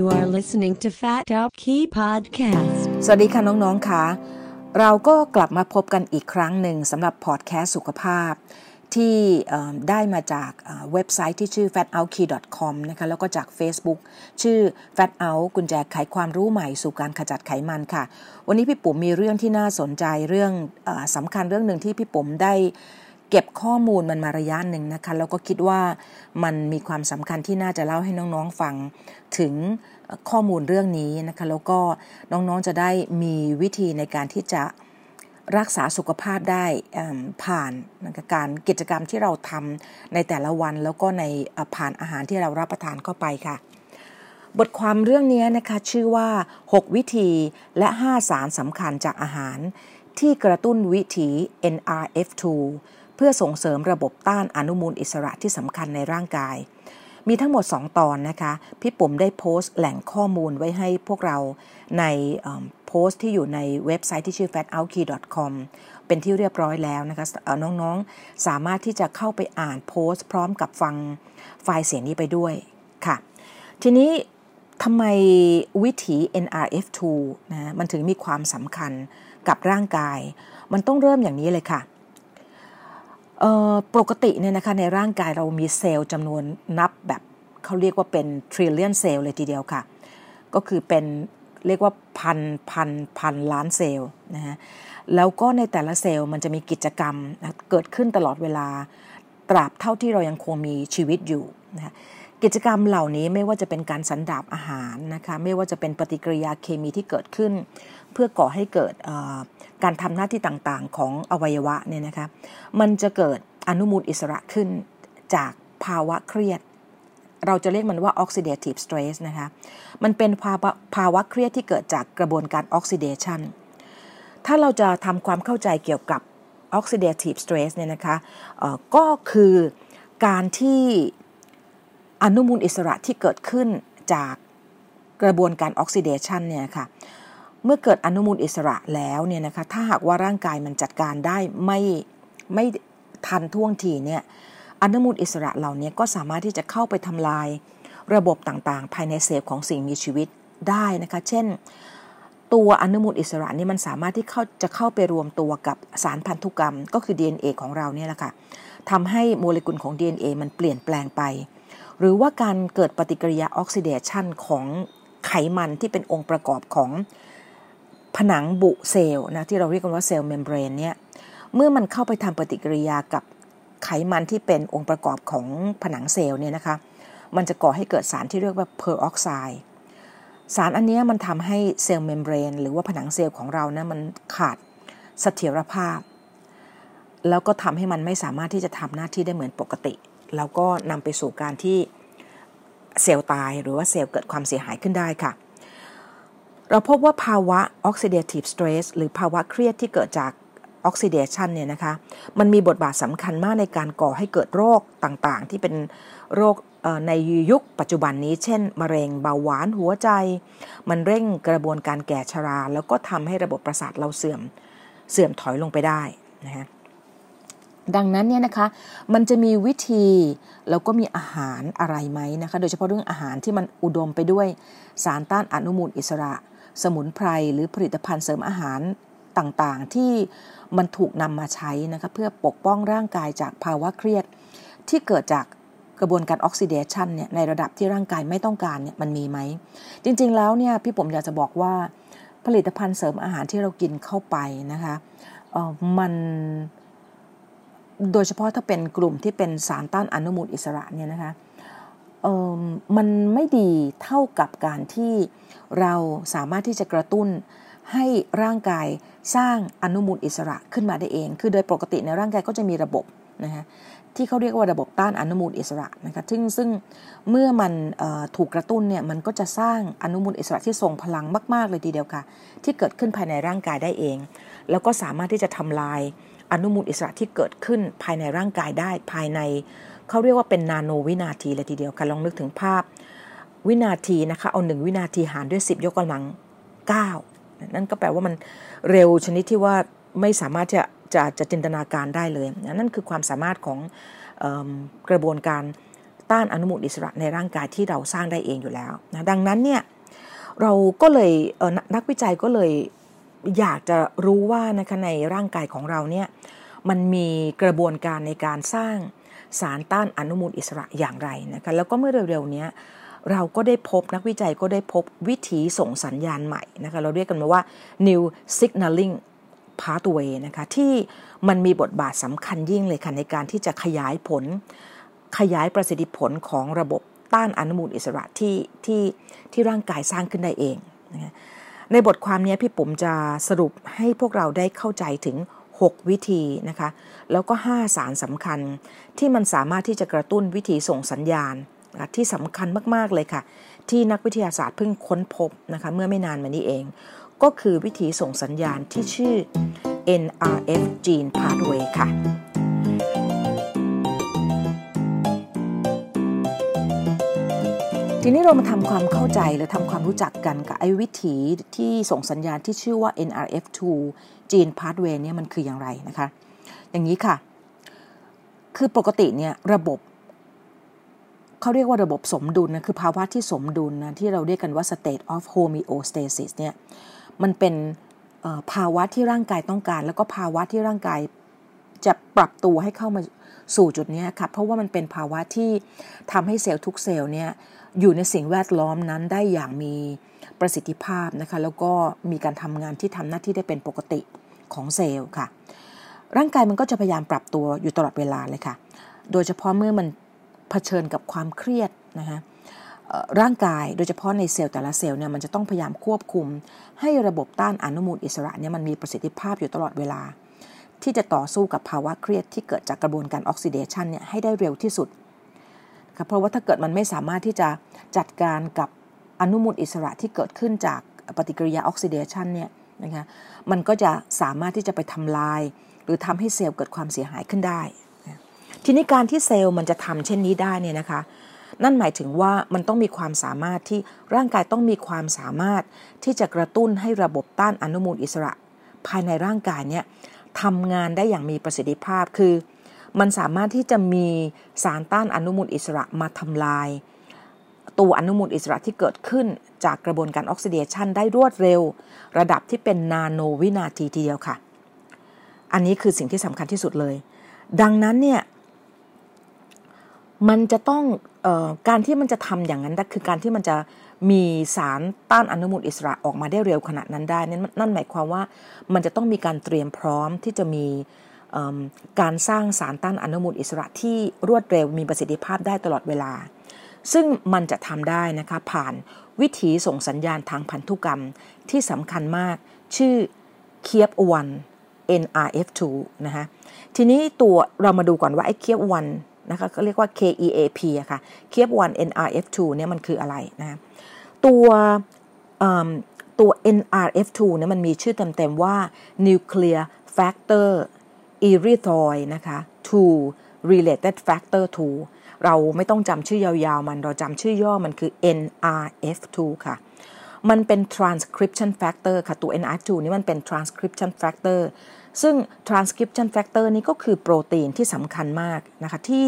You are listening to Fat Out Key podcast สวัสดีค่ะน้องๆค่ะเราก็กลับมาพบกันอีกครั้งหนึ่งสำหรับพอดแคสต์สุขภาพที่ได้มาจากเว็บไซต์ที่ชื่อ fatoutkey.com นะคะแล้วก็จาก Facebook ชื่อ Fat Out กุญแจไขความรู้ใหม่สู่การขจัดไขมันค่ะวันนี้พี่ปุ๋มมีเรื่องที่น่าสนใจเรื่องสำคัญเรื่องนึงที่พี่ปุ๋มได้เก็บข้อมูลมันมาระยะหนึ่งนะคะแล้วก็คิดว่ามันมีความสำคัญที่น่าจะเล่าให้น้องๆฟังถึงข้อมูลเรื่องนี้นะคะแล้วก็น้องๆจะได้มีวิธีในการที่จะรักษาสุขภาพได้ผ่านการกิจกรรมที่เราทำในแต่ละวันแล้วก็ในผ่านอาหารที่เรารับประทานเข้าไปค่ะบทความเรื่องนี้นะคะชื่อว่า6วิธีและ5สารสำคัญจากอาหารที่กระตุ้นวิถี NRF2เพื่อส่งเสริมระบบต้านอนุมูลอิสระที่สำคัญในร่างกายมีทั้งหมด2ตอนนะคะพี่ปุ๋มได้โพสต์แหล่งข้อมูลไว้ให้พวกเราในโพสต์ที่อยู่ในเว็บไซต์ที่ชื่อ fatoutkey.com เป็นที่เรียบร้อยแล้วนะคะน้องๆสามารถที่จะเข้าไปอ่านโพสต์พร้อมกับฟังไฟล์เสียงนี้ไปด้วยค่ะทีนี้ทำไมวิถี NRF2 นะมันถึงมีความสำคัญกับร่างกายมันต้องเริ่มอย่างนี้เลยค่ะปกติเนี่ยนะคะในร่างกายเรามีเซลล์จำนวนนับแบบเขาเรียกว่าเป็น trillion เซลล์เลยทีเดียวค่ะก็คือเป็นเรียกว่าพันล้านเซลล์นะฮะแล้วก็ในแต่ละเซลล์มันจะมีกิจกรรมนะเกิดขึ้นตลอดเวลาตราบเท่าที่เรายังคงมีชีวิตอยู่นะกิจกรรมเหล่านี้ไม่ว่าจะเป็นการสันดาปอาหารนะคะไม่ว่าจะเป็นปฏิกิริยาเคมีที่เกิดขึ้นเพื่อก่อให้เกิดการทำหน้าที่ต่างๆของอวัยวะเนี่ยนะคะมันจะเกิดอนุมูลอิสระขึ้นจากภาวะเครียดเราจะเรียกมันว่า oxidative stress นะคะมันเป็นภาวะเครียดที่เกิดจากกระบวนการ oxidation ถ้าเราจะทำความเข้าใจเกี่ยวกับ oxidative stress เนี่ยนะคะก็คือการที่อนุมูลอิสระที่เกิดขึ้นจากกระบวนการ oxidation เนี่ยค่ะเมื่อเกิดอนุมูลอิสระแล้วเนี่ยนะคะถ้าหากว่าร่างกายมันจัดการได้ไม่ทันท่วงทีเนี่ยอนุมูลอิสระเหล่านี้ก็สามารถที่จะเข้าไปทำลายระบบต่างๆภายในเซลล์ของสิ่งมีชีวิตได้นะคะเช่นตัวอนุมูลอิสระนี่มันสามารถที่เข้าไปรวมตัวกับสารพันธุกรรมก็คือ DNA ของเราเนี่ยแหละค่ะทำให้โมเลกุลของ DNA มันเปลี่ยนแปลงไปหรือว่าการเกิดปฏิกิริยาออกซิเดชันของไขมันที่เป็นองค์ประกอบของผนังบุเซลล์นะที่เราเรียกกันว่าเซลล์เมมเบรนเนี่ยเมื่อมันเข้าไปทำปฏิกิริยากับไขมันที่เป็นองค์ประกอบของผนังเซลล์เนี่ยนะคะมันจะก่อให้เกิดสารที่เรียกว่าเพอร์ออกไซด์สารอันนี้มันทำให้เซลล์เมมเบรนหรือว่าผนังเซลล์ของเรานะมันขาดเสถียรภาพแล้วก็ทำให้มันไม่สามารถที่จะทำหน้าที่ได้เหมือนปกติแล้วก็นำไปสู่การที่เซลล์ตายหรือว่าเซลล์เกิดความเสียหายขึ้นได้ค่ะเราพบว่าภาวะ oxidative stress หรือภาวะเครียดที่เกิดจาก oxidation เนี่ยนะคะมันมีบทบาทสำคัญมากในการก่อให้เกิดโรคต่างๆที่เป็นโรคในยุคปัจจุบันนี้เช่นมะเร็งเบาหวานหัวใจมันเร่งกระบวนการแก่ชราแล้วก็ทำให้ระบบประสาทเราเสื่อมถอยลงไปได้นะฮะดังนั้นเนี่ยนะคะมันจะมีวิธีแล้วก็มีอาหารอะไรไหมนะคะโดยเฉพาะเรื่องอาหารที่มันอุดมไปด้วยสารต้านอนุมูลอิสระสมุนไพรหรือผลิตภัณฑ์เสริมอาหารต่างๆที่มันถูกนำมาใช้นะคะเพื่อปกป้องร่างกายจากภาวะเครียดที่เกิดจากกระบวนการออกซิเดชันเนี่ยในระดับที่ร่างกายไม่ต้องการเนี่ยมันมีไหมจริงๆแล้วเนี่ยพี่ผมอยากจะบอกว่าผลิตภัณฑ์เสริมอาหารที่เรากินเข้าไปนะคะมันโดยเฉพาะถ้าเป็นกลุ่มที่เป็นสารต้านอนุมูลอิสระเนี่ยนะคะมันไม่ดีเท่ากับการที่เราสามารถที่จะกระตุ้นให้ร่างกายสร้างอนุมูลอิสระขึ้นมาได้เองคือโดยปกติในร่างกายก็จะมีระบบนะฮะที่เขาเรียกว่าระบบต้านอนุมูลอิสระนะคะซึ่งเมื่อมันถูกกระตุ้นเนี่ยมันก็จะสร้างอนุมูลอิสระที่ทรงพลังมากๆเลยทีเดียวค่ะที่เกิดขึ้นภายในร่างกายได้เองแล้วก็สามารถที่จะทำลายอนุมูลอิสระที่เกิดขึ้นภายในร่างกายได้ภายในเขาเรียกว่าเป็นนาโนวินาทีเลยทีเดียวค่ะลองนึกถึงภาพวินาทีนะคะเอา1วินาทีหารด้วย10ยกกำลัง9นั่นก็แปลว่ามันเร็วชนิดที่ว่าไม่สามารถจะจินตนาการได้เลยนั่นคือความสามารถของกระบวนการ ต้านอนุมูลอิสระในร่างกายที่เราสร้างได้เองอยู่แล้วนะดังนั้นเนี่ยเราก็เลยนักวิจัยก็เลยอยากจะรู้ว่านะคะในร่างกายของเราเนี่ยมันมีกระบวนการในการสร้างสารต้านอนุมูลอิสระอย่างไรนะคะแล้วก็เมื่อเร็วๆนี้เราก็ได้พบนักวิจัยก็ได้พบวิธีส่งสัญญาณใหม่นะคะเราเรียกกันว่า new signaling pathway นะคะที่มันมีบทบาทสำคัญยิ่งเลยค่ะในการที่จะขยายประสิทธิผลของระบบต้านอนุมูลอิสระที่ร่างกายสร้างขึ้นได้เองนะคะในบทความนี้พี่ปุ๋มจะสรุปให้พวกเราได้เข้าใจถึง6วิธีนะคะแล้วก็5สารสำคัญที่มันสามารถที่จะกระตุ้นวิธีส่งสัญญาณที่สำคัญมากๆเลยค่ะที่นักวิทยาศาสตร์เพิ่งค้นพบนะคะเมื่อไม่นานมานี้เองก็คือวิธีส่งสัญญาณที่ชื่อ NRF Gene Pathway ค่ะทีนี้เรามาทำความเข้าใจและทำความรู้จักกันกับไอ้วิธีที่ส่งสัญญาณที่ชื่อว่า NRF2 Gene Pathway เนี่ยมันคืออย่างไรนะคะอย่างนี้ค่ะคือปกติเนี่ยระบบเขาเรียกว่าระบบสมดุลนะคือภาวะที่สมดุลนะที่เราเรียกกันว่า state of homeostasis เนี่ยมันเป็นภาวะที่ร่างกายต้องการแล้วก็ภาวะที่ร่างกายจะปรับตัวให้เข้ามาสู่จุดนี้ค่ะเพราะว่ามันเป็นภาวะที่ทำให้เซลล์ทุกเซลล์เนี่ยอยู่ในสิ่งแวดล้อมนั้นได้อย่างมีประสิทธิภาพนะคะแล้วก็มีการทำงานที่ทำหน้าที่ได้เป็นปกติของเซลล์ค่ะร่างกายมันก็จะพยายามปรับตัวอยู่ตลอดเวลาเลยค่ะโดยเฉพาะเมื่อมันเผชิญกับความเครียดนะคะร่างกายโดยเฉพาะในเซลล์แต่ละเซลล์เนี่ยมันจะต้องพยายามควบคุมให้ระบบต้านอนุมูลอิสระเนี่ยมันมีประสิทธิภาพอยู่ตลอดเวลาที่จะต่อสู้กับภาวะเครียดที่เกิดจากกระบวนการออกซิเดชันเนี่ยให้ได้เร็วที่สุดค่ะเพราะว่าถ้าเกิดมันไม่สามารถที่จะจัดการกับอนุมูลอิสระที่เกิดขึ้นจากปฏิกิริยาออกซิเดชันเนี่ยนะคะมันก็จะสามารถที่จะไปทำลายหรือทำให้เซลล์เกิดความเสียหายขึ้นได้ทีนี้การที่เซลล์มันจะทำเช่นนี้ได้เนี่ยนะคะนั่นหมายถึงว่ามันต้องมีความสามารถที่ร่างกายต้องมีความสามารถที่จะกระตุ้นให้ระบบต้านอนุมูลอิสระภายในร่างกายเนี่ยทำงานได้อย่างมีประสิทธิภาพคือมันสามารถที่จะมีสารต้านอนุมูลอิสระมาทำลายตัวอนุมูลอิสระที่เกิดขึ้นจากกระบวนการออกซิเดชันได้รวดเร็วระดับที่เป็นนาโนวินาทีทีเดียวค่ะอันนี้คือสิ่งที่สำคัญที่สุดเลยดังนั้นเนี่ยมันจะต้องการที่มันจะทำอย่างนั้นคือการที่มันจะมีสารต้านอนุมูลอิสระออกมาได้เร็วขนาดนั้นได้นั่นหมายความว่ามันจะต้องมีการเตรียมพร้อมที่จะมีการสร้างสารต้านอนุมูลอิสระที่รวดเร็วมีประสิทธิภาพได้ตลอดเวลาซึ่งมันจะทำได้นะคะผ่านวิธีส่งสัญญาณทางพันธุกรรมที่สำคัญมากชื่อ Keap1 NRF2 นะคะทีนี้ตัวเรามาดูก่อนว่าไอ้ Keap1นะคะก็เรียกว่า KEAP อะค่ะ Keap1 NRF2 เนี่ยมันคืออะไรนะตัว NRF2 เนี่ยมันมีชื่อเต็มๆว่า Nuclear Factor Erythroid นะคะ2 Related Factor 2 เราไม่ต้องจำชื่อยาวๆมันเราจำชื่อย่อมันคือ NRF2 ค่ะมันเป็น transcription factor ค่ะตัว NRF2 นี่มันเป็น transcription factorซึ่ง transcription factor นี้ก็คือโปรตีนที่สำคัญมากนะคะที่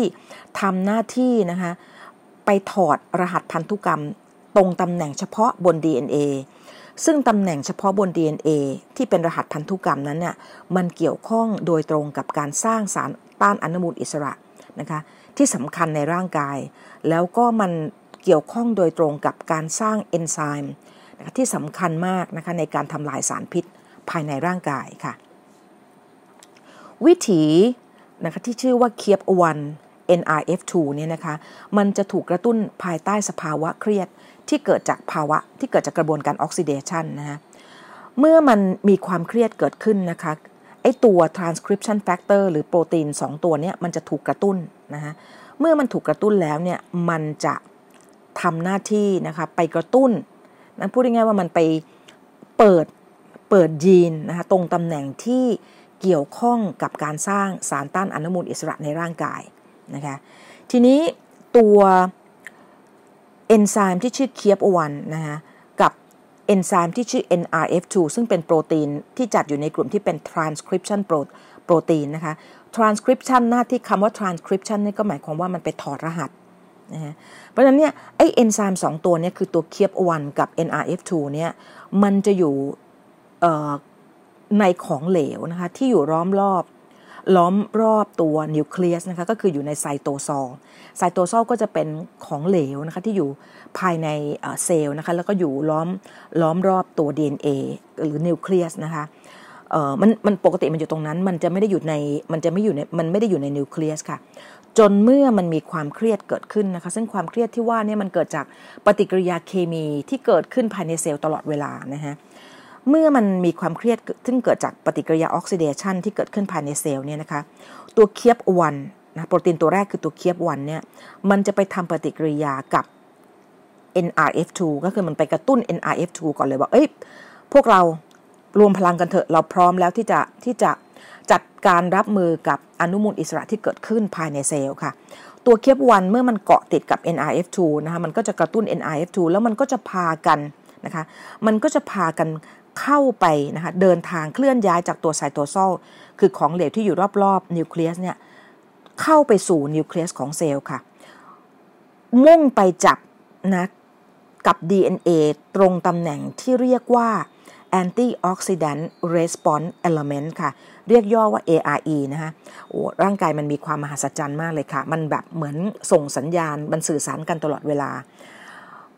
ทำหน้าที่นะคะไปถอดรหัสพันธุกรรมตรงตำแหน่งเฉพาะบน DNA ซึ่งตำแหน่งเฉพาะบน DNA ที่เป็นรหัสพันธุกรรมนั้นเนี่ยมันเกี่ยวข้องโดยตรงกับการสร้างสารต้านอนุมูลอิสระนะคะที่สำคัญในร่างกายแล้วก็มันเกี่ยวข้องโดยตรงกับการสร้างเอนไซม์นะคะที่สำคัญมากนะคะในการทำลายสารพิษภายในร่างกายค่ะวิธีนะคะที่ชื่อว่า Keap1 NRF2 เนี่ยนะคะมันจะถูกกระตุ้นภายใต้สภาวะเครียดที่เกิดจากกระบวนการออกซิเดชันนะคะเมื่อมันมีความเครียดเกิดขึ้นนะคะไอตัว transcription factor หรือโปรตีน2ตัวเนี่ยมันจะถูกกระตุ้นนะคะเมื่อมันถูกกระตุ้นแล้วเนี่ยมันจะทำหน้าที่นะคะไปกระตุ้นนั่นพูดง่ายๆว่ามันไปเปิดยีนนะคะตรงตำแหน่งที่เกี่ยวข้องกับการสร้างสารต้านอนุมูลอิสระในร่างกายนะคะทีนี้ตัวเอนไซม์ที่ชื่อ Keap1 นะคะกับเอนไซม์ที่ชื่อ NRF2 ซึ่งเป็นโปรตีนที่จัดอยู่ในกลุ่มที่เป็น transcription protein นะคะ transcription หน้าที่คำว่า transcription นี่ก็หมายความว่ามันไปถอดรหัส นะฮะเพราะฉะนั้นเนี่ยไอเอนไซม์2ตัวเนี่ยคือตัว Keap1 กับ NRF2 เนี่ยมันจะอยู่ในของเหลวนะคะที่อยู่ล้อมรอบตัวนิวเคลียสนะคะก็คืออยู่ในไซโตซอลก็จะเป็นของเหลวนะคะที่อยู่ภายในเซลล์นะคะแล้วก็อยู่ล้อมรอบตัว DNA หรือนิวเคลียสนะคะมันปกติมันอยู่ตรงนั้นมันไม่ได้อยู่ในนิวเคลียสค่ะจนเมื่อมันมีความเครียดเกิดขึ้นนะคะซึ่งความเครียดที่ว่าเนี่ยมันเกิดจากปฏิกิริยาเคมีที่เกิดขึ้นภายในเซลล์ตลอดเวลานะฮะเมื่อมันมีความเครียดซึ่งเกิดจากปฏิกิริยาออกซิเดชันที่เกิดขึ้นภายในเซลล์เนี่ยนะคะตัวKeap1นะโปรตีนตัวแรกคือตัวKeap1เนี่ยมันจะไปทำปฏิกิริยากับ NRF2 ก็คือมันไปกระตุ้น NRF2 ก่อนเลยว่าเอ้ยพวกเรารวมพลังกันเถอะเราพร้อมแล้วที่จะจัดการรับมือกับอนุมูลอิสระที่เกิดขึ้นภายในเซลล์ค่ะตัวKeap1เมื่อมันเกาะติดกับ NRF2 นะคะมันก็จะกระตุ้น NRF2 แล้วมันก็จะพากันนะคะเข้าไปนะคะเดินทางเคลื่อนย้ายจากตัวไซโตซอลคือของเหลวที่อยู่รอบๆนิวเคลียสเนี่ยเข้าไปสู่นิวเคลียสของเซลล์ค่ะมุ่งไปจับนะกับ DNA ตรงตำแหน่งที่เรียกว่า antioxidant response element ค่ะเรียกย่อว่า ARE นะคะโอ้ร่างกายมันมีความมหัศจรรย์มากเลยค่ะมันแบบเหมือนส่งสัญญาณมันสื่อสารกันตลอดเวลา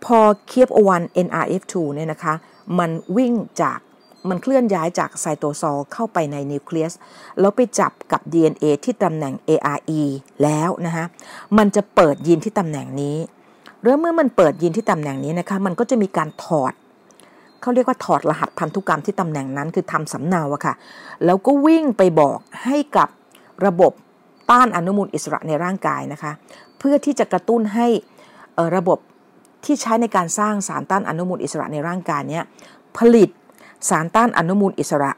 พอKeap1 NRF2 เนี่ยนะคะมันวิ่งจากมันเคลื่อนย้ายจากไซโตซอลเข้าไปในนิวเคลียสแล้วไปจับกับ DNA ที่ตำแหน่ง ARE แล้วนะคะมันจะเปิดยีนที่ตำแหน่งนี้แล้วเมื่อมันเปิดยีนที่ตำแหน่งนี้นะคะมันก็จะมีการถอดเขาเรียกว่าถอดรหัสพันธุกรรมที่ตำแหน่งนั้นคือทำสำเนาอะค่ะแล้วก็วิ่งไปบอกให้กับระบบต้านอนุมูลอิสระในร่างกายนะคะเพื่อที่จะกระตุ้นให้ระบบที่ใช้ในการสร้างสารต้านอนุมูลอิสระในร่างกายเนี่ยผลิตสารต้านอนุมูลอิสระ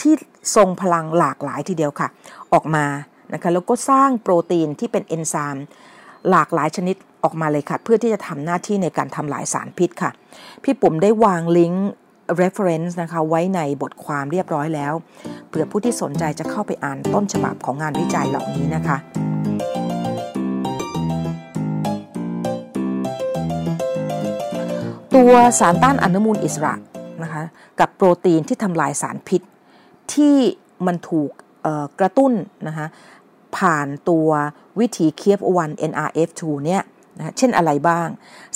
ที่ทรงพลังหลากหลายทีเดียวค่ะออกมานะคะแล้วก็สร้างโปรตีนที่เป็นเอนไซม์หลากหลายชนิดออกมาเลยค่ะเพื่อที่จะทำหน้าที่ในการทำลายสารพิษค่ะพี่ปุ๋มได้วางลิงก์ reference นะคะไว้ในบทความเรียบร้อยแล้วเผื่อผู้ที่สนใจจะเข้าไปอ่านต้นฉบับของงานวิจัยเหล่านี้นะคะตัวสารต้านอนุมูลอิสระนะคะกับโปรตีนที่ทำลายสารพิษที่มันถูกกระตุ้นนะคะผ่านตัววิธีKeap1 NRF2 เนี่ยนะเช่นอะไรบ้าง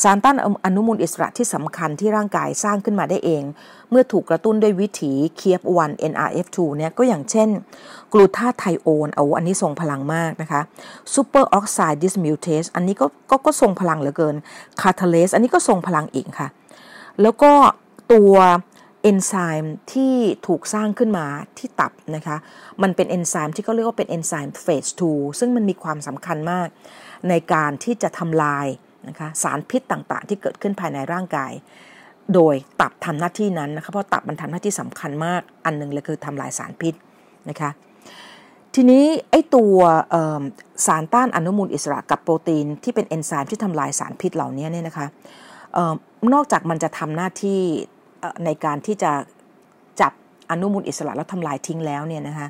สารต้านอนุมูลอิสระที่สำคัญที่ร่างกายสร้างขึ้นมาได้เองเมื่อถูกกระตุ้นด้วยวิธีKeap1 NRF2 เนี่ยก็อย่างเช่นกลูตาไทโอนอันนี้ทรงพลังมากนะคะซูเปอร์ออกไซด์ดิสมิวเทสอันนี้ก็ทรงพลังเหลือเกินคาทาเลสอันนี้ก็ทรงพลังอีกค่ะแล้วก็ตัวเอนไซม์ที่ถูกสร้างขึ้นมาที่ตับนะคะมันเป็นเอนไซม์ที่เขาเรียกว่าเป็นเอนไซม์เฟส 2ซึ่งมันมีความสำคัญมากในการที่จะทำลายนะคะสารพิษต่างๆที่เกิดขึ้นภายในร่างกายโดยตับทำหน้าที่นั้นนะคะเพราะตับมันทำหน้าที่สำคัญมากอันนึงเลยคือทำลายสารพิษนะคะทีนี้ไอ้ตัวสารต้านอนุมูลอิสระกับโปรตีนที่เป็นเอนไซม์ที่ทำลายสารพิษเหล่านี้เนี่ยนะคะนอกจากมันจะทำหน้าที่ในการที่จะจับอนุมูลอิสระแล้วทำลายทิ้งแล้วเนี่ยนะคะ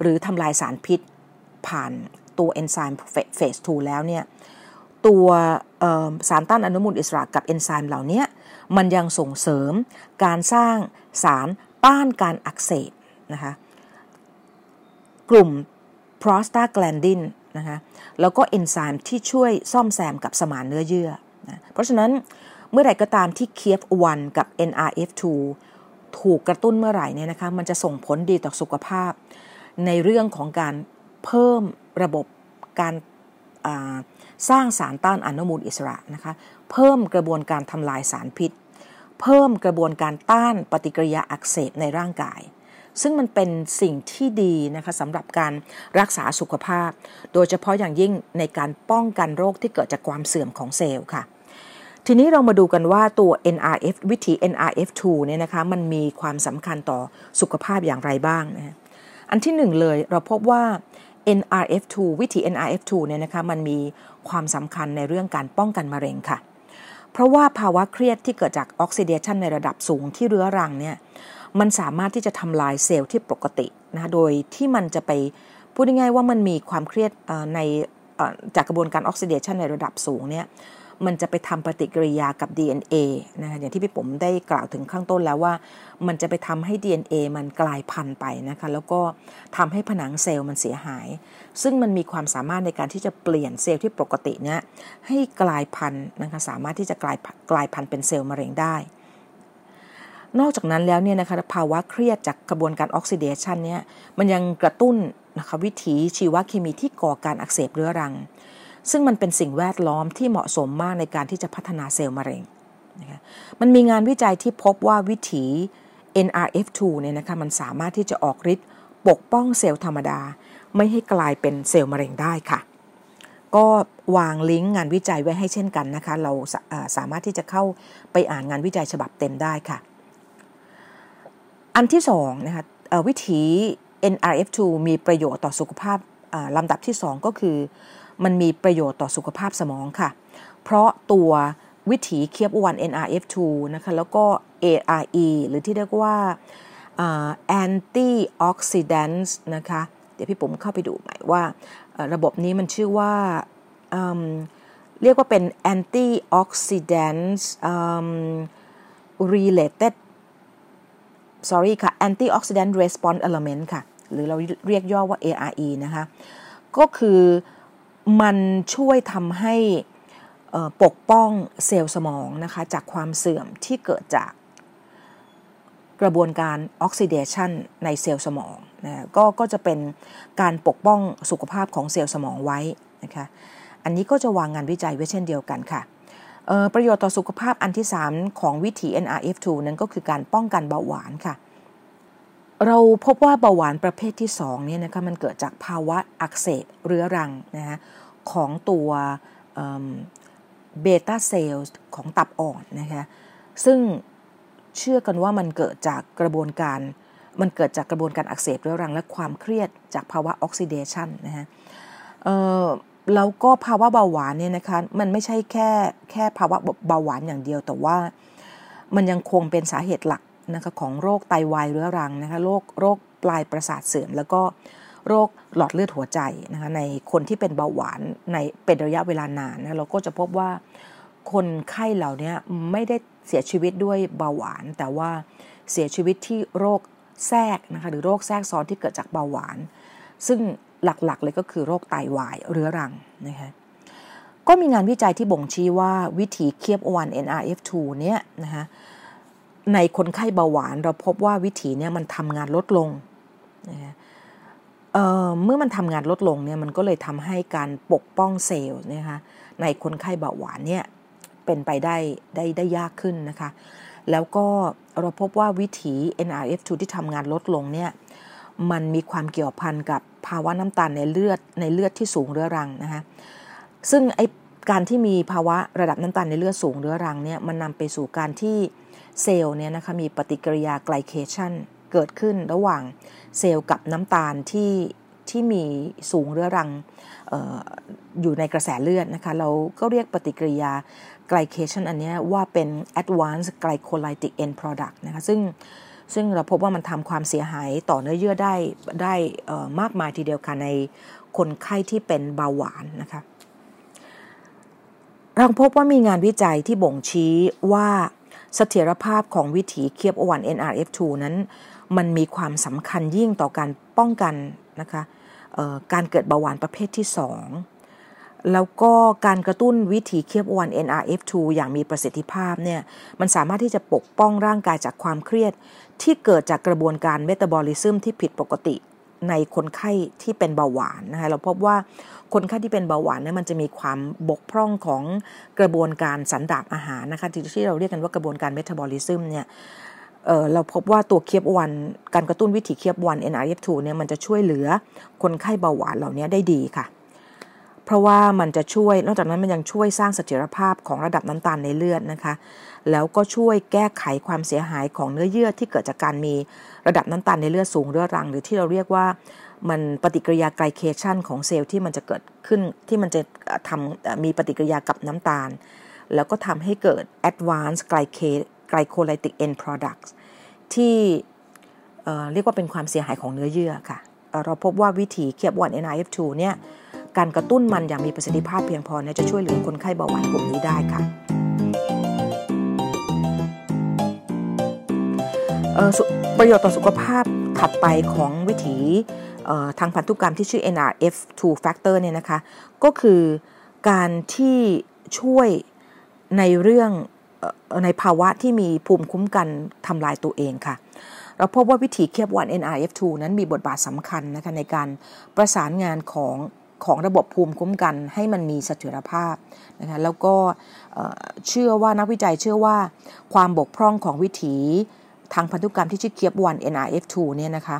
หรือทำลายสารพิษผ่านตัวเอนไซม์เฟส 2 แล้วเนี่ยตัวสารต้านอนุมูลอิสระกับเอนไซม์เหล่านี้มันยังส่งเสริมการสร้างสารต้านการอักเสบนะคะกลุ่ม prostaglandin นะคะแล้วก็เอนไซม์ที่ช่วยซ่อมแซมกับสมานเนื้อเยื่อนะเพราะฉะนั้นเมื่อไหร่ก็ตามที่Keap1กับ NRF2 ถูกกระตุ้นเมื่อไหร่เนี่ยนะคะมันจะส่งผลดีต่อสุขภาพในเรื่องของการเพิ่มระบบการสร้างสารต้านอนุมูลอิสระนะคะเพิ่มกระบวนการทำลายสารพิษเพิ่มกระบวนการต้านปฏิกิริยาอักเสบในร่างกายซึ่งมันเป็นสิ่งที่ดีนะคะสำหรับการรักษาสุขภาพโดยเฉพาะอย่างยิ่งในการป้องกันโรคที่เกิดจากความเสื่อมของเซลล์ค่ะทีนี้เรามาดูกันว่าตัว NRF วิธี NRF2 เนี่ยนะคะมันมีความสำคัญต่อสุขภาพอย่างไรบ้างนะอันที่หนึ่งเลยเราพบว่า NRF2 วิธี NRF2 เนี่ยนะคะมันมีความสำคัญในเรื่องการป้องกันมะเร็งค่ะเพราะว่าภาวะเครียดที่เกิดจากออกซิเดชันในระดับสูงที่เรื้อรังเนี่ยมันสามารถที่จะทำลายเซลล์ที่ปกตินะโดยที่มันจะไปพูดง่ายๆว่ามันมีความเครียดใน จากกระบวนการออกซิเดชันในระดับสูงเนี่ยมันจะไปทำปฏิกิริยากับ DNA นะคะอย่างที่พี่ผมได้กล่าวถึงข้างต้นแล้วว่ามันจะไปทำให้ DNA มันกลายพันธุ์ไปนะคะแล้วก็ทำให้ผนังเซลล์มันเสียหายซึ่งมันมีความสามารถในการที่จะเปลี่ยนเซลล์ที่ปกติเนี่ยให้กลายพันธุ์นะคะสามารถที่จะกลายพันธุ์เป็นเซลล์มะเร็งได้นอกจากนั้นแล้วเนี่ยนะคะภาวะเครียดจากกระบวนการออกซิเดชันเนี่ยมันยังกระตุ้นนะคะวิถีชีวเคมีที่ก่อการอักเสบเรื้อรังซึ่งมันเป็นสิ่งแวดล้อมที่เหมาะสมมากในการที่จะพัฒนาเซลล์มะเร็งนะคะมันมีงานวิจัยที่พบว่าวิถี NRF2 เนี่ยนะคะมันสามารถที่จะออกฤทธิ์ปกป้องเซลล์ธรรมดาไม่ให้กลายเป็นเซลล์มะเร็งได้ค่ะก็วางลิงก์งานวิจัยไว้ให้เช่นกันนะคะเราสามารถที่จะเข้าไปอ่านงานวิจัยฉบับเต็มได้ค่ะอันที่2นะคะวิถี NRF2 มีประโยชน์ต่อสุขภาพลำดับที่2ก็คือมันมีประโยชน์ต่อสุขภาพสมองค่ะเพราะตัววิถีKeap1 NRF2 นะคะแล้วก็ ARE หรือที่เรียกว่า antioxidant นะคะเดี๋ยวพี่ผมเข้าไปดูหมายว่าระบบนี้มันชื่อว่าเรียกว่าเป็น antioxidant related sorry ค่ะ antioxidant response element ค่ะหรือเราเรียกย่อว่า ARE นะคะก็คือมันช่วยทำให้ปกป้องเซลล์สมองนะคะจากความเสื่อมที่เกิดจากกระบวนการออกซิเดชันในเซลล์สมองนะก็จะเป็นการปกป้องสุขภาพของเซลล์สมองไว้นะคะอันนี้ก็จะวางงานวิจัยไว้เช่นเดียวกันค่ะประโยชน์ต่อสุขภาพอันที่3ของวิถี NRF2 นั้นก็คือการป้องกันเบาหวานค่ะเราพบว่าเบาหวานประเภทที่2เนี่ยนะคะมันเกิดจากภาวะอักเสบเรื้อรังนะฮะของตัวเบต้าเซลล์ของตับอ่อนนะคะซึ่งเชื่อกันว่ามันเกิดจากกระบวนการอักเสบเรื้อรังและความเครียดจากภาวะออกซิเดชันนะฮะแล้วก็ภาวะเบาหวานเนี่ยนะคะมันไม่ใช่แค่ภาวะเบาหวานอย่างเดียวแต่ว่ามันยังคงเป็นสาเหตุหลักนะคะของโรคไตวายเรื้อรังนะคะโรคปลายประสาทเสื่อมแล้วก็โรคหลอดเลือดหัวใจนะคะในคนที่เป็นเบาหวานในเป็นระยะเวลานานนะเราก็จะพบว่าคนไข้เหล่านี้ไม่ได้เสียชีวิตด้วยเบาหวานแต่ว่าเสียชีวิตที่โรคแทรกนะคะหรือโรคแทรกซ้อนที่เกิดจากเบาหวานซึ่งหลักๆเลยก็คือโรคไตวายเรื้อรังนะคะก็มีงานวิจัยที่บ่งชี้ว่าวิธีKeap1 NRF2 เนี่ยนะคะในคนไข้เบาหวานเราพบว่าวิถีเนี่ยมันทำงานลดลงนะคะเมื่อมันทำงานลดลงเนี่ยมันก็เลยทำให้การปกป้องเซลล์นะคะในคนไข้เบาหวานเนี่ยเป็นไปได้ยากขึ้นนะคะแล้วก็เราพบว่าวิถี NRF2 ที่ทำงานลดลงเนี่ยมันมีความเกี่ยวพันกับภาวะน้ำตาลในเลือดที่สูงเรื้อรังนะคะซึ่งไอการที่มีภาวะระดับน้ำตาลในเลือดสูงเรื้อรังเนี่ยมันนำไปสู่การที่เซลล์เนี่ยนะคะมีปฏิกิริยาไกลเคชันเกิดขึ้นระหว่างเซลล์กับน้ำตาลที่มีสูงเรื้อรัง อยู่ในกระแสเลือดนะคะเราก็เรียกปฏิกิริยาไกลเคชันอันนี้ว่าเป็น advanced glycolytic end product นะคะซึ่งเราพบว่ามันทำความเสียหายต่อเนื้อเยื่อได้มากมายทีเดียวค่ะในคนไข้ที่เป็นเบาหวานนะคะเราพบว่ามีงานวิจัยที่บ่งชี้ว่าเสถียรภาพของวิถีKeap1 NRF2 นั้นมันมีความสำคัญยิ่งต่อการป้องกันนะคะการเกิดเบาหวานประเภทที่2แล้วก็การกระตุ้นวิถีKeap1 NRF2 อย่างมีประสิทธิภาพเนี่ยมันสามารถที่จะปกป้องร่างกายจากความเครียดที่เกิดจากกระบวนการเมตาบอลิซึมที่ผิดปกติในคนไข้ที่เป็นเบาหวานนะคะเราพบว่าคนไข้ที่เป็นเบาหวานเนี่ยมันจะมีความบกพร่องของกระบวนการสันดาปอาหารนะคะที่เราเรียกกันว่ากระบวนการเมตาบอลิซึมเนี่ยเราพบว่าตัวKeap1การกระตุ้นวิถีKeap1 NRF2 เนี่ยมันจะช่วยเหลือคนไข้เบาหวานเหล่านี้ได้ดีค่ะเพราะว่ามันจะช่วยนอกจากนั้นมันยังช่วยสร้างเสถียรภาพของระดับน้ำตาลในเลือดนะคะแล้วก็ช่วยแก้ไขความเสียหายของเนื้อเยื่อที่เกิดจากการมีระดับน้ำตาลในเลือดสูงเรื้อรังหรือที่เราเรียกว่ามันปฏิกิริยาไกลเคชันของเซลล์ที่มันจะเกิดขึ้นที่มันจะทำมีปฏิกิริยากับน้ำตาลแล้วก็ทำให้เกิด advanced glycolytic end products ที่เรียกว่าเป็นความเสียหายของเนื้อเยื่อค่ะเราพบว่าวิธีKeap1 NRF2 เนี่ย การกระตุ้นมันอย่างมีประสิทธิภาพเพียงพอจะช่วยเหลือคนไข้เบาหวานกลุ่มนี้ได้ค่ะประโยชน์ต่อสุขภาพถัดไปของวิถีทางพันธุกรรมที่ชื่อ NRF2 factor เนี่ยนะคะก็คือการที่ช่วยในเรื่องในภาวะที่มีภูมิคุ้มกันทำลายตัวเองค่ะเราพบว่าวิถีKeap1 NRF2 นั้นมีบทบาทสำคัญนะคะในการประสานงานของระบบภูมิคุ้มกันให้มันมีเสถียรภาพนะคะแล้วก็นักวิจัยเชื่อว่าความบกพร่องของวิถีทางพันธุกรรมที่ชื่อKeap1 NRF2 เนี่ยนะคะ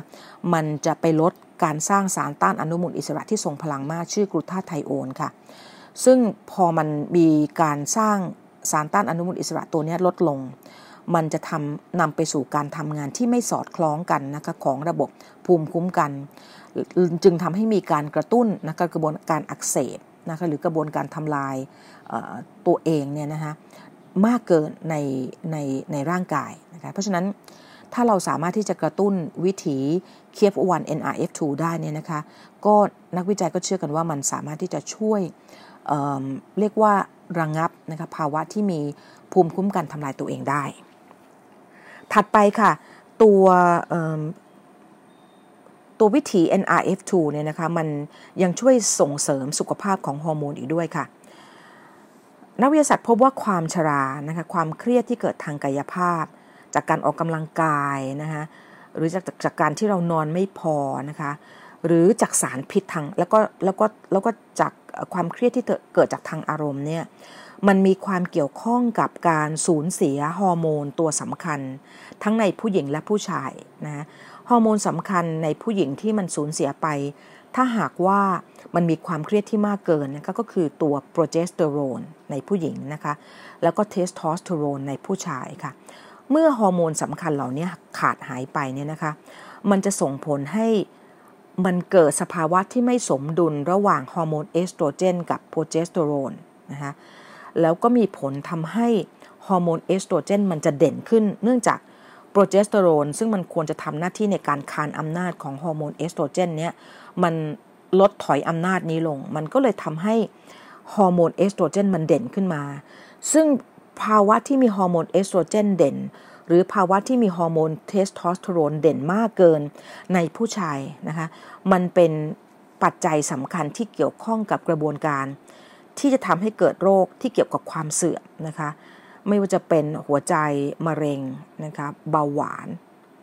มันจะไปลดการสร้างสารต้านอนุมูลอิสระที่ทรงพลังมากชื่อกลูตาไทโอนค่ะซึ่งพอมันมีการสร้างสารต้านอนุมูลอิสระตัวนี้ลดลงมันจะนำไปสู่การทำงานที่ไม่สอดคล้องกันนะคะของระบบภูมิคุ้มกันจึงทำให้มีการกระตุ้นนะคะกระบวนการอักเสบนะคะหรือกระบวนการทำลายตัวเองเนี่ยนะคะมากเกินในร่างกายนะคะเพราะฉะนั้นถ้าเราสามารถที่จะกระตุ้นวิถี Keap1 NRF2 ได้เนี่ยนะคะก็นักวิจัยก็เชื่อกันว่ามันสามารถที่จะช่วยเรียกว่าระงับนะคะภาวะที่มีภูมิคุ้มกันทำลายตัวเองได้ถัดไปค่ะตัววิถี NRF2 เนี่ยนะคะมันยังช่วยส่งเสริมสุขภาพของฮอร์โมนอีกด้วยค่ะนักวิทยาศาสตร์พบว่าความชรานะคะความเครียดที่เกิดทางกายภาพจากการออกกำลังกายนะคะหรือจากการที่เรานอนไม่พอนะคะหรือจากสารพิษทางแล้วก็จากความเครียดที่เกิดจากทางอารมณ์เนี่ยมันมีความเกี่ยวข้องกับการสูญเสียฮอร์โมนตัวสำคัญทั้งในผู้หญิงและผู้ชายนะฮอร์โมนสำคัญในผู้หญิงที่มันสูญเสียไปถ้าหากว่ามันมีความเครียดที่มากเกินก็คือตัวโปรเจสเตอโรนในผู้หญิงนะคะแล้วก็เทสโทสเตอโรนในผู้ชายค่ะเมื่อฮอร์โมนสำคัญเหล่านี้ขาดหายไปเนี่ยนะคะมันจะส่งผลให้มันเกิดสภาวะที่ไม่สมดุลระหว่างฮอร์โมนเอสโตรเจนกับโปรเจสเตอโรนนะคะแล้วก็มีผลทำให้ฮอร์โมนเอสโตรเจนมันจะเด่นขึ้นเนื่องจากโปรเจสเตอโรนซึ่งมันควรจะทำหน้าที่ในการคานอำนาจของฮอร์โมนเอสโตรเจนเนี่ยมันลดถอยอำนาจนี้ลงมันก็เลยทำให้ฮอร์โมนเอสโตรเจนมันเด่นขึ้นมาซึ่งภาวะที่มีฮอร์โมนเอสโตรเจนเด่นหรือภาวะที่มีฮอร์โมนเทสโทสเตอโรนเด่นมากเกินในผู้ชายนะคะมันเป็นปัจจัยสำคัญที่เกี่ยวข้องกับกระบวนการที่จะทำให้เกิดโรคที่เกี่ยวกับความเสื่อมนะคะไม่ว่าจะเป็นหัวใจมะเร็งนะคะเบาหวาน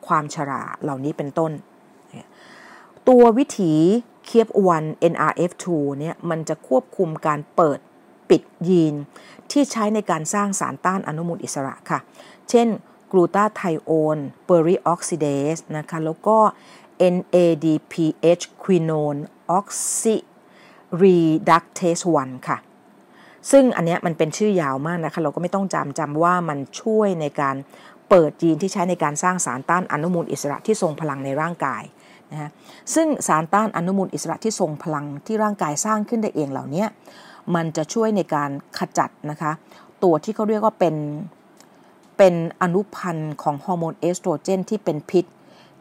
ความชราเหล่านี้เป็นต้นตัววิถีKeap1 NRF2 เนี่ยมันจะควบคุมการเปิดปิดยีนที่ใช้ในการสร้างสารต้านอนุมูลอิสระค่ะเช่นกลูตาไทโอนเปอริออกซิเดสนะคะแล้วก็ NADPH quinone oxidoreductase 1 ค่ะซึ่งอันเนี้ยมันเป็นชื่อยาวมากนะคะเราก็ไม่ต้องจำว่ามันช่วยในการเปิดยีนที่ใช้ในการสร้างสารต้านอนุมูลอิสระที่ทรงพลังในร่างกายนะซึ่งสารต้านอนุมูลอิสระที่ทรงพลังที่ร่างกายสร้างขึ้นได้เองเหล่านี้มันจะช่วยในการขจัดนะคะตัวที่เขาเรียกว่าเป็นอนุพันธ์ของฮอร์โมนเอสโตรเจนที่เป็นพิษ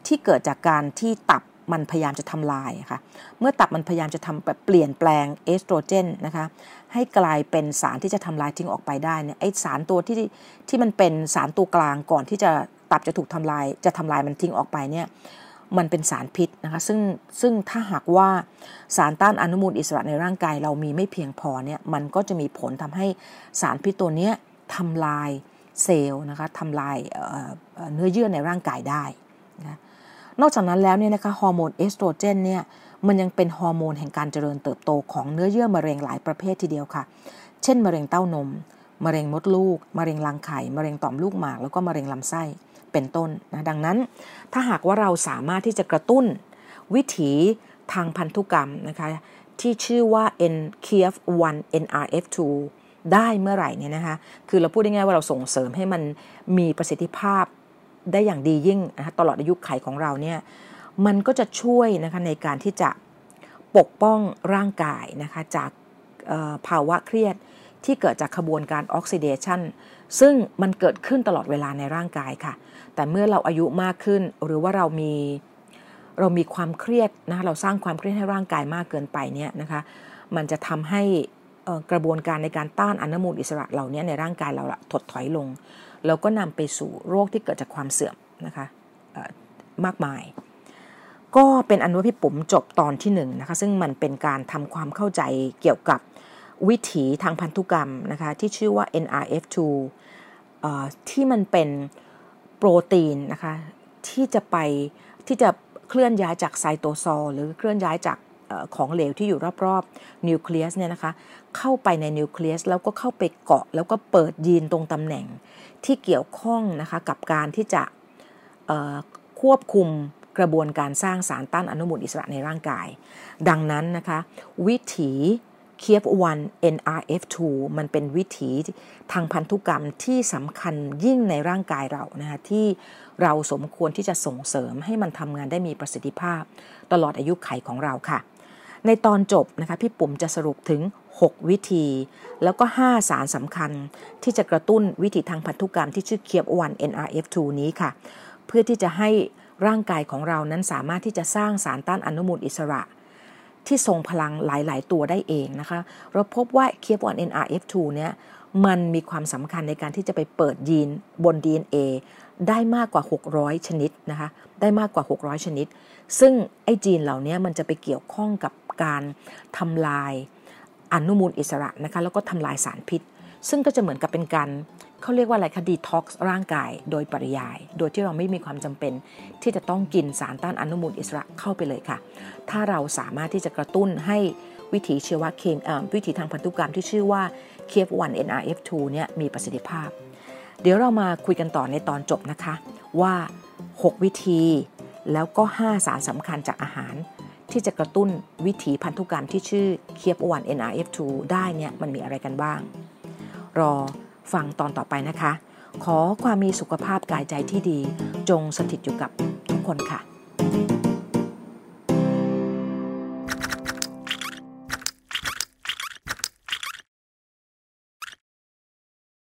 ที่เกิดจากการที่ตับมันพยายามจะทำลายค่ะเมื่อตับมันพยายามจะเปลี่ยนแปลงเอสโตรเจนนะคะให้กลายเป็นสารที่จะทำลายทิ้งออกไปได้เนี่ยไอสารตัวที่มันเป็นสารตัวกลางก่อนที่จะตับจะถูกทำลายจะทำลายมันทิ้งออกไปเนี่ยมันเป็นสารพิษนะคะซึ่งถ้าหากว่าสารต้านอนุมูลอิสระในร่างกายเรามีไม่เพียงพอเนี่ยมันก็จะมีผลทำให้สารพิษตัวนี้ทำลายเซลล์นะคะทำลายเนื้อเยื่อในร่างกายได้นะนอกจากนั้นแล้วเนี่ยนะคะฮอร์โมนเอสโตรเจนเนี่ยมันยังเป็นฮอร์โมนแห่งการเจริญเติบโตของเนื้อเยื่อมะเร็งหลายประเภททีเดียวค่ะเช่นมะเร็งเต้านมมะเร็งมดลูกมะเร็งรังไข่มะเร็งต่อมลูกหมากแล้วก็มะเร็งลำไส้เป็นต้นนะดังนั้นถ้าหากว่าเราสามารถที่จะกระตุ้นวิถีทางพันธุกรรมนะคะที่ชื่อว่า Keap1 NRF2 ได้เมื่อไหร่เนี่ยนะคะคือเราพูดง่ายๆว่าเราส่งเสริมให้มันมีประสิทธิภาพได้อย่างดียิ่งนะคะตลอดอายุขัยของเราเนี่ยมันก็จะช่วยนะคะในการที่จะปกป้องร่างกายนะคะจากภาวะเครียดที่เกิดจากขบวนการ oxidation ซึ่งมันเกิดขึ้นตลอดเวลาในร่างกายค่ะแต่เมื่อเราอายุมากขึ้นหรือว่าเรามี เรามีความเครียดนะเราสร้างความเครียดให้ร่างกายมากเกินไปเนี่ยนะคะมันจะทำให้กระบวนการในการต้านอนุมูลอิสระเหล่านี้ในร่างกายเราถดถอยลงแล้วก็นำไปสู่โรคที่เกิดจากความเสื่อมนะคะมากมายก็เป็นอันว่าพี่ปุ๋มจบตอนที่1นะคะซึ่งมันเป็นการทำความเข้าใจเกี่ยวกับวิถีทางพันธุกรรมนะคะที่ชื่อว่า NRF2 ที่มันเป็นโปรตีนนะคะที่จะเคลื่อนย้ายจากไซโตโซลหรือเคลื่อนย้ายจากของเหลวที่อยู่รอบๆนิวเคลียสเนี่ยนะคะเข้าไปในนิวเคลียสแล้วก็เข้าไปเกาะแล้วก็เปิดยีนตรงตำแหน่งที่เกี่ยวข้องนะคะกับการที่จะควบคุมกระบวนการสร้างสารต้านอนุมูลอิสระในร่างกายดังนั้นนะคะวิถีKeap1 NRF2 มันเป็นวิถีทางพันธุกรรมที่สำคัญยิ่งในร่างกายเรานะคะที่เราสมควรที่จะส่งเสริมให้มันทำงานได้มีประสิทธิภาพตลอดอายุไขของเราค่ะในตอนจบนะคะพี่ปุ๋มจะสรุปถึง6วิธีแล้วก็5สารสำคัญที่จะกระตุ้นวิถีทางพันธุกรรมที่ชื่อ Keap1 NRF2 นี้ค่ะเพื่อที่จะให้ร่างกายของเรานั้นสามารถที่จะสร้างสารต้านอนุมูลอิสระที่ทรงพลังหลายๆตัวได้เองนะคะเราพบว่า Keap1 NRF2 เนี่ยมันมีความสำคัญในการที่จะไปเปิดยีนบน DNA ได้มากกว่า600ชนิดนะคะได้มากกว่า600ชนิดซึ่งไอ้ยีนเหล่านี้มันจะไปเกี่ยวข้องกับการทำลายอนุมูลอิสระนะคะแล้วก็ทำลายสารพิษซึ่งก็จะเหมือนกับเป็นการเขาเรียกว่าอะไรคะดีท็อกซ์ร่างกายโดยปริยายโดยที่เราไม่มีความจำเป็นที่จะต้องกินสารต้านอนุมูลอิสระเข้าไปเลยค่ะถ้าเราสามารถที่จะกระตุ้นให้วิถีชีวเคมีวิถีทางพันธุกรรมที่ชื่อว่า Keap1 NRF2 เนี่ยมีประสิทธิภาพเดี๋ยวเรามาคุยกันต่อในตอนจบนะคะว่า6วิธีแล้วก็5สารสำคัญจากอาหารที่จะกระตุ้นวิถีพันธุกรรมที่ชื่อ Keap1 NRF2 ได้เนี่ยมันมีอะไรกันบ้างรอฟังตอนต่อไปนะคะขอความมีสุขภาพกายใจที่ดีจงสถิตอยู่กับทุกคนค่ะ